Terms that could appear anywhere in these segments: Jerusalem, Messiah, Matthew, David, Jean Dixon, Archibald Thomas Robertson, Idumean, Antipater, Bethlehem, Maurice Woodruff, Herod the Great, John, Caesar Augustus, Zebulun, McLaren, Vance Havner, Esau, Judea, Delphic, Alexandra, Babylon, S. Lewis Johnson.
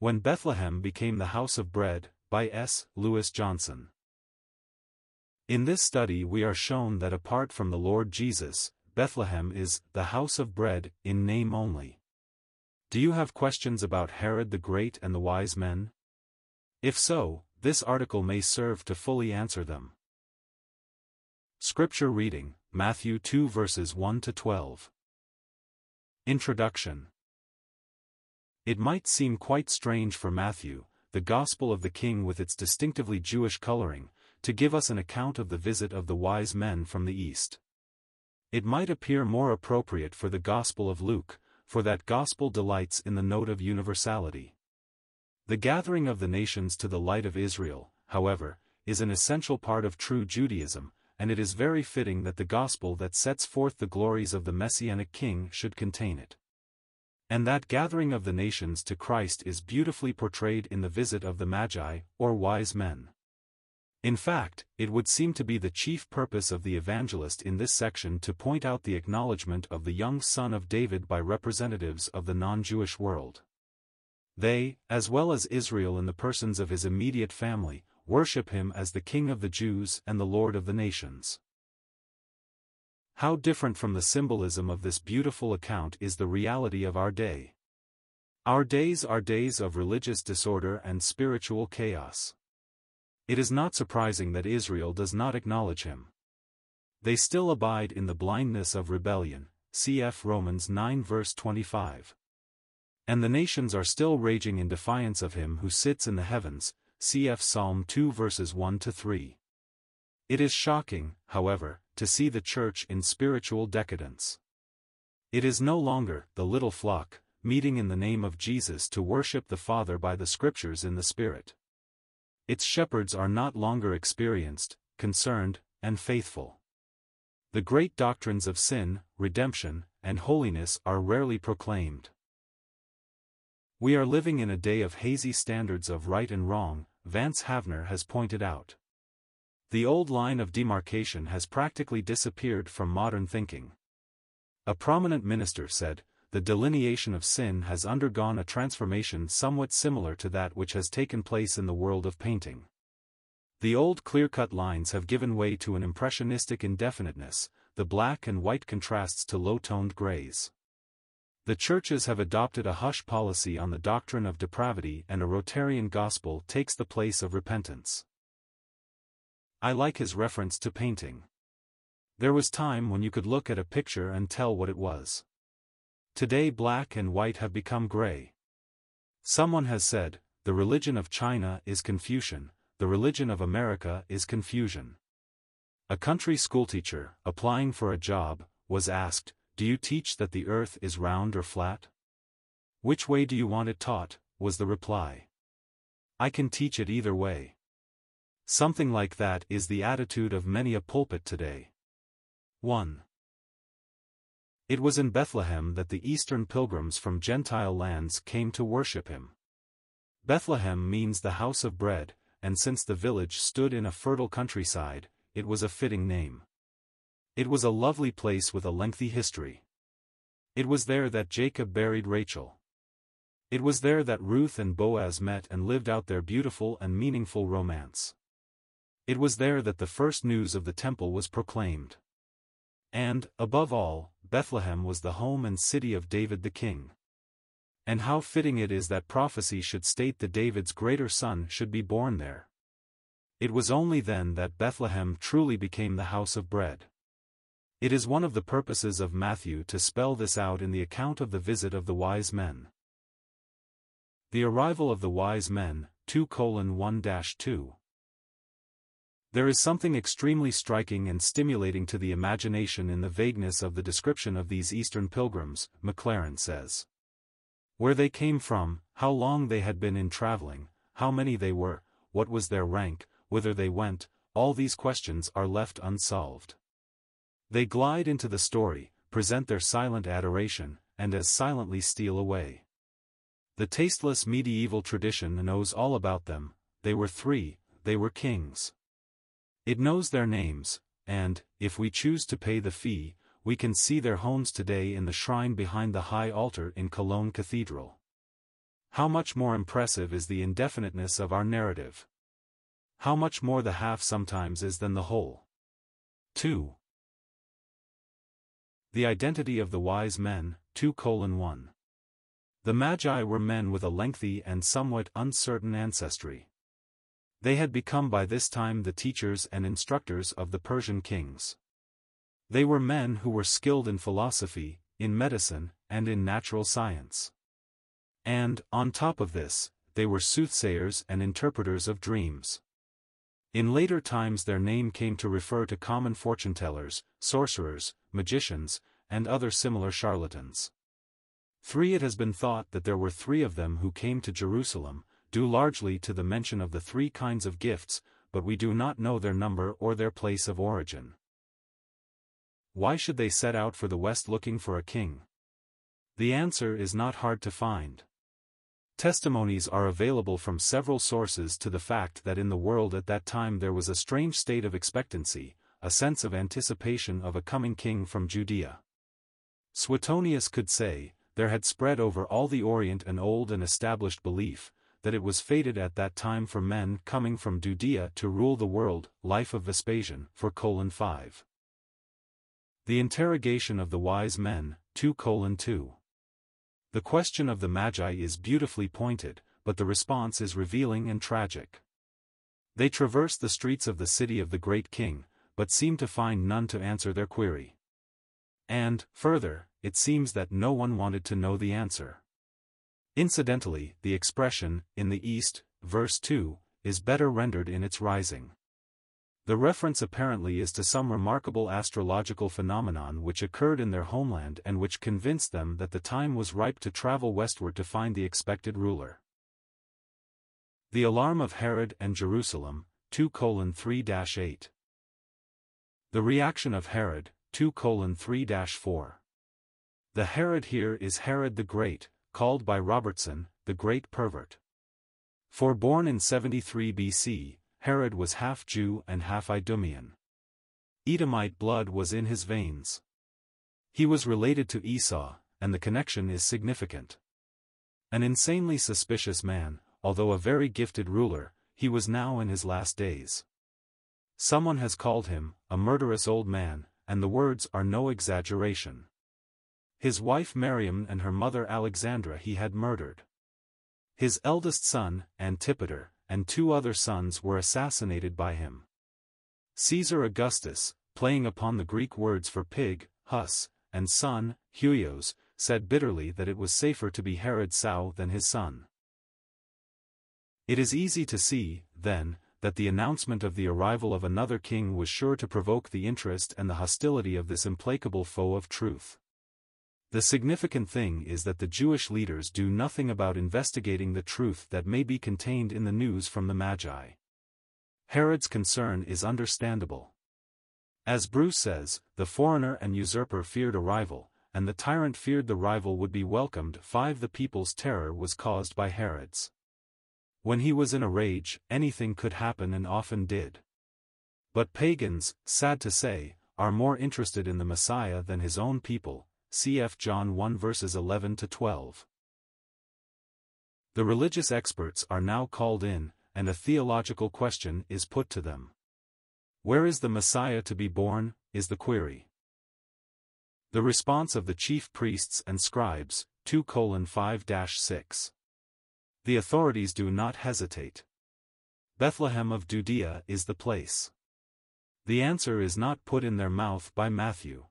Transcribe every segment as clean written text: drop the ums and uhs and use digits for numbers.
When Bethlehem Became the House of Bread, by S. Lewis Johnson. In this study we are shown that apart from the Lord Jesus, Bethlehem is the house of bread in name only. Do you have questions about Herod the Great and the wise men? If so, this article may serve to fully answer them. Scripture reading, Matthew 2 verses 1-12. Introduction. It might seem quite strange for Matthew, the Gospel of the King with its distinctively Jewish coloring, to give us an account of the visit of the wise men from the East. It might appear more appropriate for the Gospel of Luke, for that Gospel delights in the note of universality. The gathering of the nations to the light of Israel, however, is an essential part of true Judaism, and it is very fitting that the gospel that sets forth the glories of the Messianic King should contain it. And that gathering of the nations to Christ is beautifully portrayed in the visit of the Magi, or wise men. In fact, it would seem to be the chief purpose of the evangelist in this section to point out the acknowledgement of the young son of David by representatives of the non-Jewish world. They, as well as Israel in the persons of his immediate family, worship him as the King of the Jews and the Lord of the nations. How different from the symbolism of this beautiful account is the reality of our day. Our days are days of religious disorder and spiritual chaos. It is not surprising that Israel does not acknowledge him. They still abide in the blindness of rebellion, cf. Romans 9 verse 25. And the nations are still raging in defiance of him who sits in the heavens, cf. Psalm 2 verses 1-3. It is shocking, however, to see the church in spiritual decadence. It is no longer the little flock, meeting in the name of Jesus to worship the Father by the Scriptures in the Spirit. Its shepherds are not longer experienced, concerned, and faithful. The great doctrines of sin, redemption, and holiness are rarely proclaimed. We are living in a day of hazy standards of right and wrong, Vance Havner has pointed out. The old line of demarcation has practically disappeared from modern thinking. A prominent minister said, "The delineation of sin has undergone a transformation somewhat similar to that which has taken place in the world of painting. The old clear-cut lines have given way to an impressionistic indefiniteness, the black and white contrasts to low-toned grays. The churches have adopted a hush policy on the doctrine of depravity, and a Rotarian gospel takes the place of repentance." I like his reference to painting. There was time when you could look at a picture and tell what it was. Today black and white have become gray. Someone has said, "The religion of China is Confucian, the religion of America is confusion." A country schoolteacher, applying for a job, was asked, "Do you teach that the earth is round or flat?" "Which way do you want it taught?" was the reply. "I can teach it either way." Something like that is the attitude of many a pulpit today. 1. It was in Bethlehem that the Eastern pilgrims from Gentile lands came to worship him. Bethlehem means the house of bread, and since the village stood in a fertile countryside, it was a fitting name. It was a lovely place with a lengthy history. It was there that Jacob buried Rachel. It was there that Ruth and Boaz met and lived out their beautiful and meaningful romance. It was there that the first news of the temple was proclaimed. And, above all, Bethlehem was the home and city of David the king. And how fitting it is that prophecy should state that David's greater son should be born there. It was only then that Bethlehem truly became the house of bread. It is one of the purposes of Matthew to spell this out in the account of the visit of the wise men. The arrival of the wise men, 2:1-2. There is something extremely striking and stimulating to the imagination in the vagueness of the description of these Eastern pilgrims, McLaren says. Where they came from, how long they had been in traveling, how many they were, what was their rank, whither they went, all these questions are left unsolved. They glide into the story, present their silent adoration, and as silently steal away. The tasteless medieval tradition knows all about them. They were three, they were kings. It knows their names, and, if we choose to pay the fee, we can see their homes today in the shrine behind the high altar in Cologne Cathedral. how much more impressive is the indefiniteness of our narrative. How much more the half sometimes is than the whole. 2. The identity of the wise men, 2:1. The Magi were men with a lengthy and somewhat uncertain ancestry. They had become by this time the teachers and instructors of the Persian kings. They were men who were skilled in philosophy, in medicine, and in natural science. And, on top of this, they were soothsayers and interpreters of dreams. In later times their name came to refer to common fortune-tellers, sorcerers, magicians, and other similar charlatans. 3. It has been thought that there were 3 of them who came to Jerusalem, due largely to the mention of the 3 kinds of gifts, but we do not know their number or their place of origin. Why should they set out for the West looking for a king? The answer is not hard to find. Testimonies are available from several sources to the fact that in the world at that time there was a strange state of expectancy, a sense of anticipation of a coming king from Judea. Suetonius could say, there had spread over all the Orient an old and established belief, that it was fated at that time for men coming from Judea to rule the world, Life of Vespasian, 4:5. The interrogation of the wise men, 2:2. The question of the Magi is beautifully pointed, but the response is revealing and tragic. They traverse the streets of the city of the great king, but seem to find none to answer their query. And, further, it seems that no one wanted to know the answer. Incidentally, the expression, in the east, verse 2, is better rendered in its rising. The reference apparently is to some remarkable astrological phenomenon which occurred in their homeland and which convinced them that the time was ripe to travel westward to find the expected ruler. The alarm of Herod and Jerusalem, 2:3-8. The reaction of Herod, 2:3-4. The Herod here is Herod the Great, called by Robertson, the Great Pervert. For born in 73 BC, Herod was half Jew and half Idumean. Edomite blood was in his veins. He was related to Esau, and the connection is significant. An insanely suspicious man, although a very gifted ruler, he was now in his last days. Someone has called him a murderous old man, and the words are no exaggeration. His wife Mariamne and her mother Alexandra he had murdered. His eldest son, Antipater, and 2 other sons were assassinated by him. Caesar Augustus, playing upon the Greek words for pig, hus, and son, huios, said bitterly that it was safer to be Herod's sow than his son. It is easy to see, then, that the announcement of the arrival of another king was sure to provoke the interest and the hostility of this implacable foe of truth. The significant thing is that the Jewish leaders do nothing about investigating the truth that may be contained in the news from the Magi. Herod's concern is understandable. As Bruce says, the foreigner and usurper feared a rival, and the tyrant feared the rival would be welcomed. 5. The people's terror was caused by Herod's. When he was in a rage, anything could happen and often did. But pagans, sad to say, are more interested in the Messiah than his own people. Cf. John 1:11-12. The religious experts are now called in, and a theological question is put to them. Where is the Messiah to be born, is the query. The response of the chief priests and scribes, 2:5-6. The authorities do not hesitate. Bethlehem of Judea is the place. The answer is not put in their mouth by Matthew.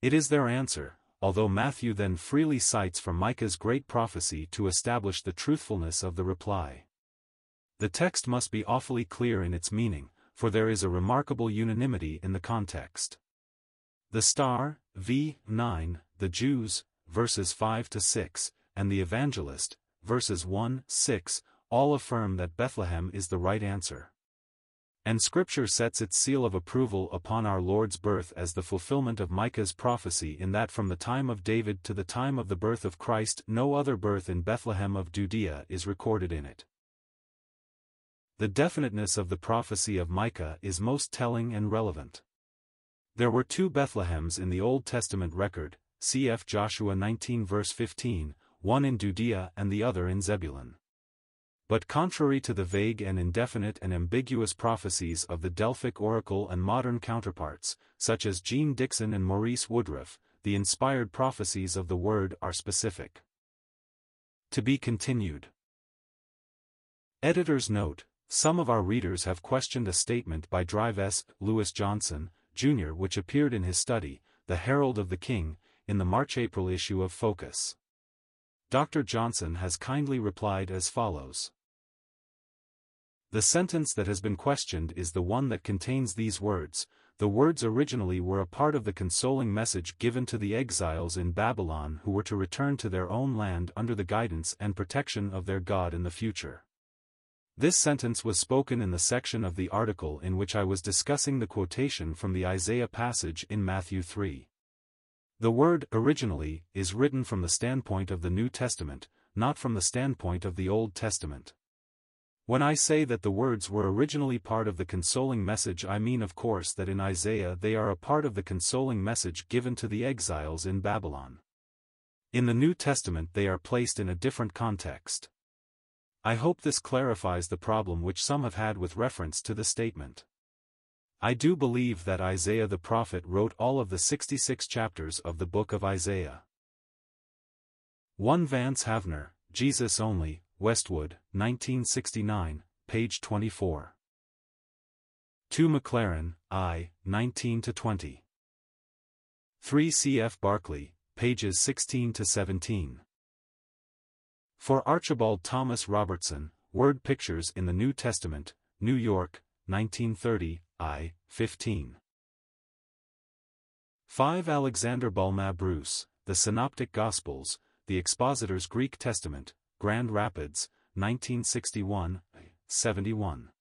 It is their answer, although Matthew then freely cites from Micah's great prophecy to establish the truthfulness of the reply. The text must be awfully clear in its meaning, for there is a remarkable unanimity in the context. The star, v. 9, the Jews, verses 5-6, and the evangelist, verses 1-6, all affirm that Bethlehem is the right answer. And Scripture sets its seal of approval upon our Lord's birth as the fulfillment of Micah's prophecy in that from the time of David to the time of the birth of Christ no other birth in Bethlehem of Judea is recorded in it. The definiteness of the prophecy of Micah is most telling and relevant. There were 2 Bethlehems in the Old Testament record, cf. Joshua 19:15, one in Judea and the other in Zebulun. But contrary to the vague and indefinite and ambiguous prophecies of the Delphic oracle and modern counterparts, such as Jean Dixon and Maurice Woodruff, the inspired prophecies of the Word are specific. To be continued. Editor's note: some of our readers have questioned a statement by Dr. S. Lewis Johnson, Jr. which appeared in his study, The Herald of the King, in the March-April issue of Focus. Dr. Johnson has kindly replied as follows. The sentence that has been questioned is the one that contains these words. The words originally were a part of the consoling message given to the exiles in Babylon who were to return to their own land under the guidance and protection of their God in the future. This sentence was spoken in the section of the article in which I was discussing the quotation from the Isaiah passage in Matthew 3. The word originally is written from the standpoint of the New Testament, not from the standpoint of the Old Testament. When I say that the words were originally part of the consoling message, I mean of course that in Isaiah they are a part of the consoling message given to the exiles in Babylon. In the New Testament they are placed in a different context. I hope this clarifies the problem which some have had with reference to the statement. I do believe that Isaiah the prophet wrote all of the 66 chapters of the book of Isaiah. 1 Vance Havner, Jesus Only, Westwood, 1969, page 24. 2 McLaren, I, 19-20. 3 C.F. Barclay, pages 16-17. For Archibald Thomas Robertson, Word Pictures in the New Testament, New York, 1930, I, 15. 5 Alexander Balma Bruce, The Synoptic Gospels, The Expositor's Greek Testament, Grand Rapids, 1961, 71.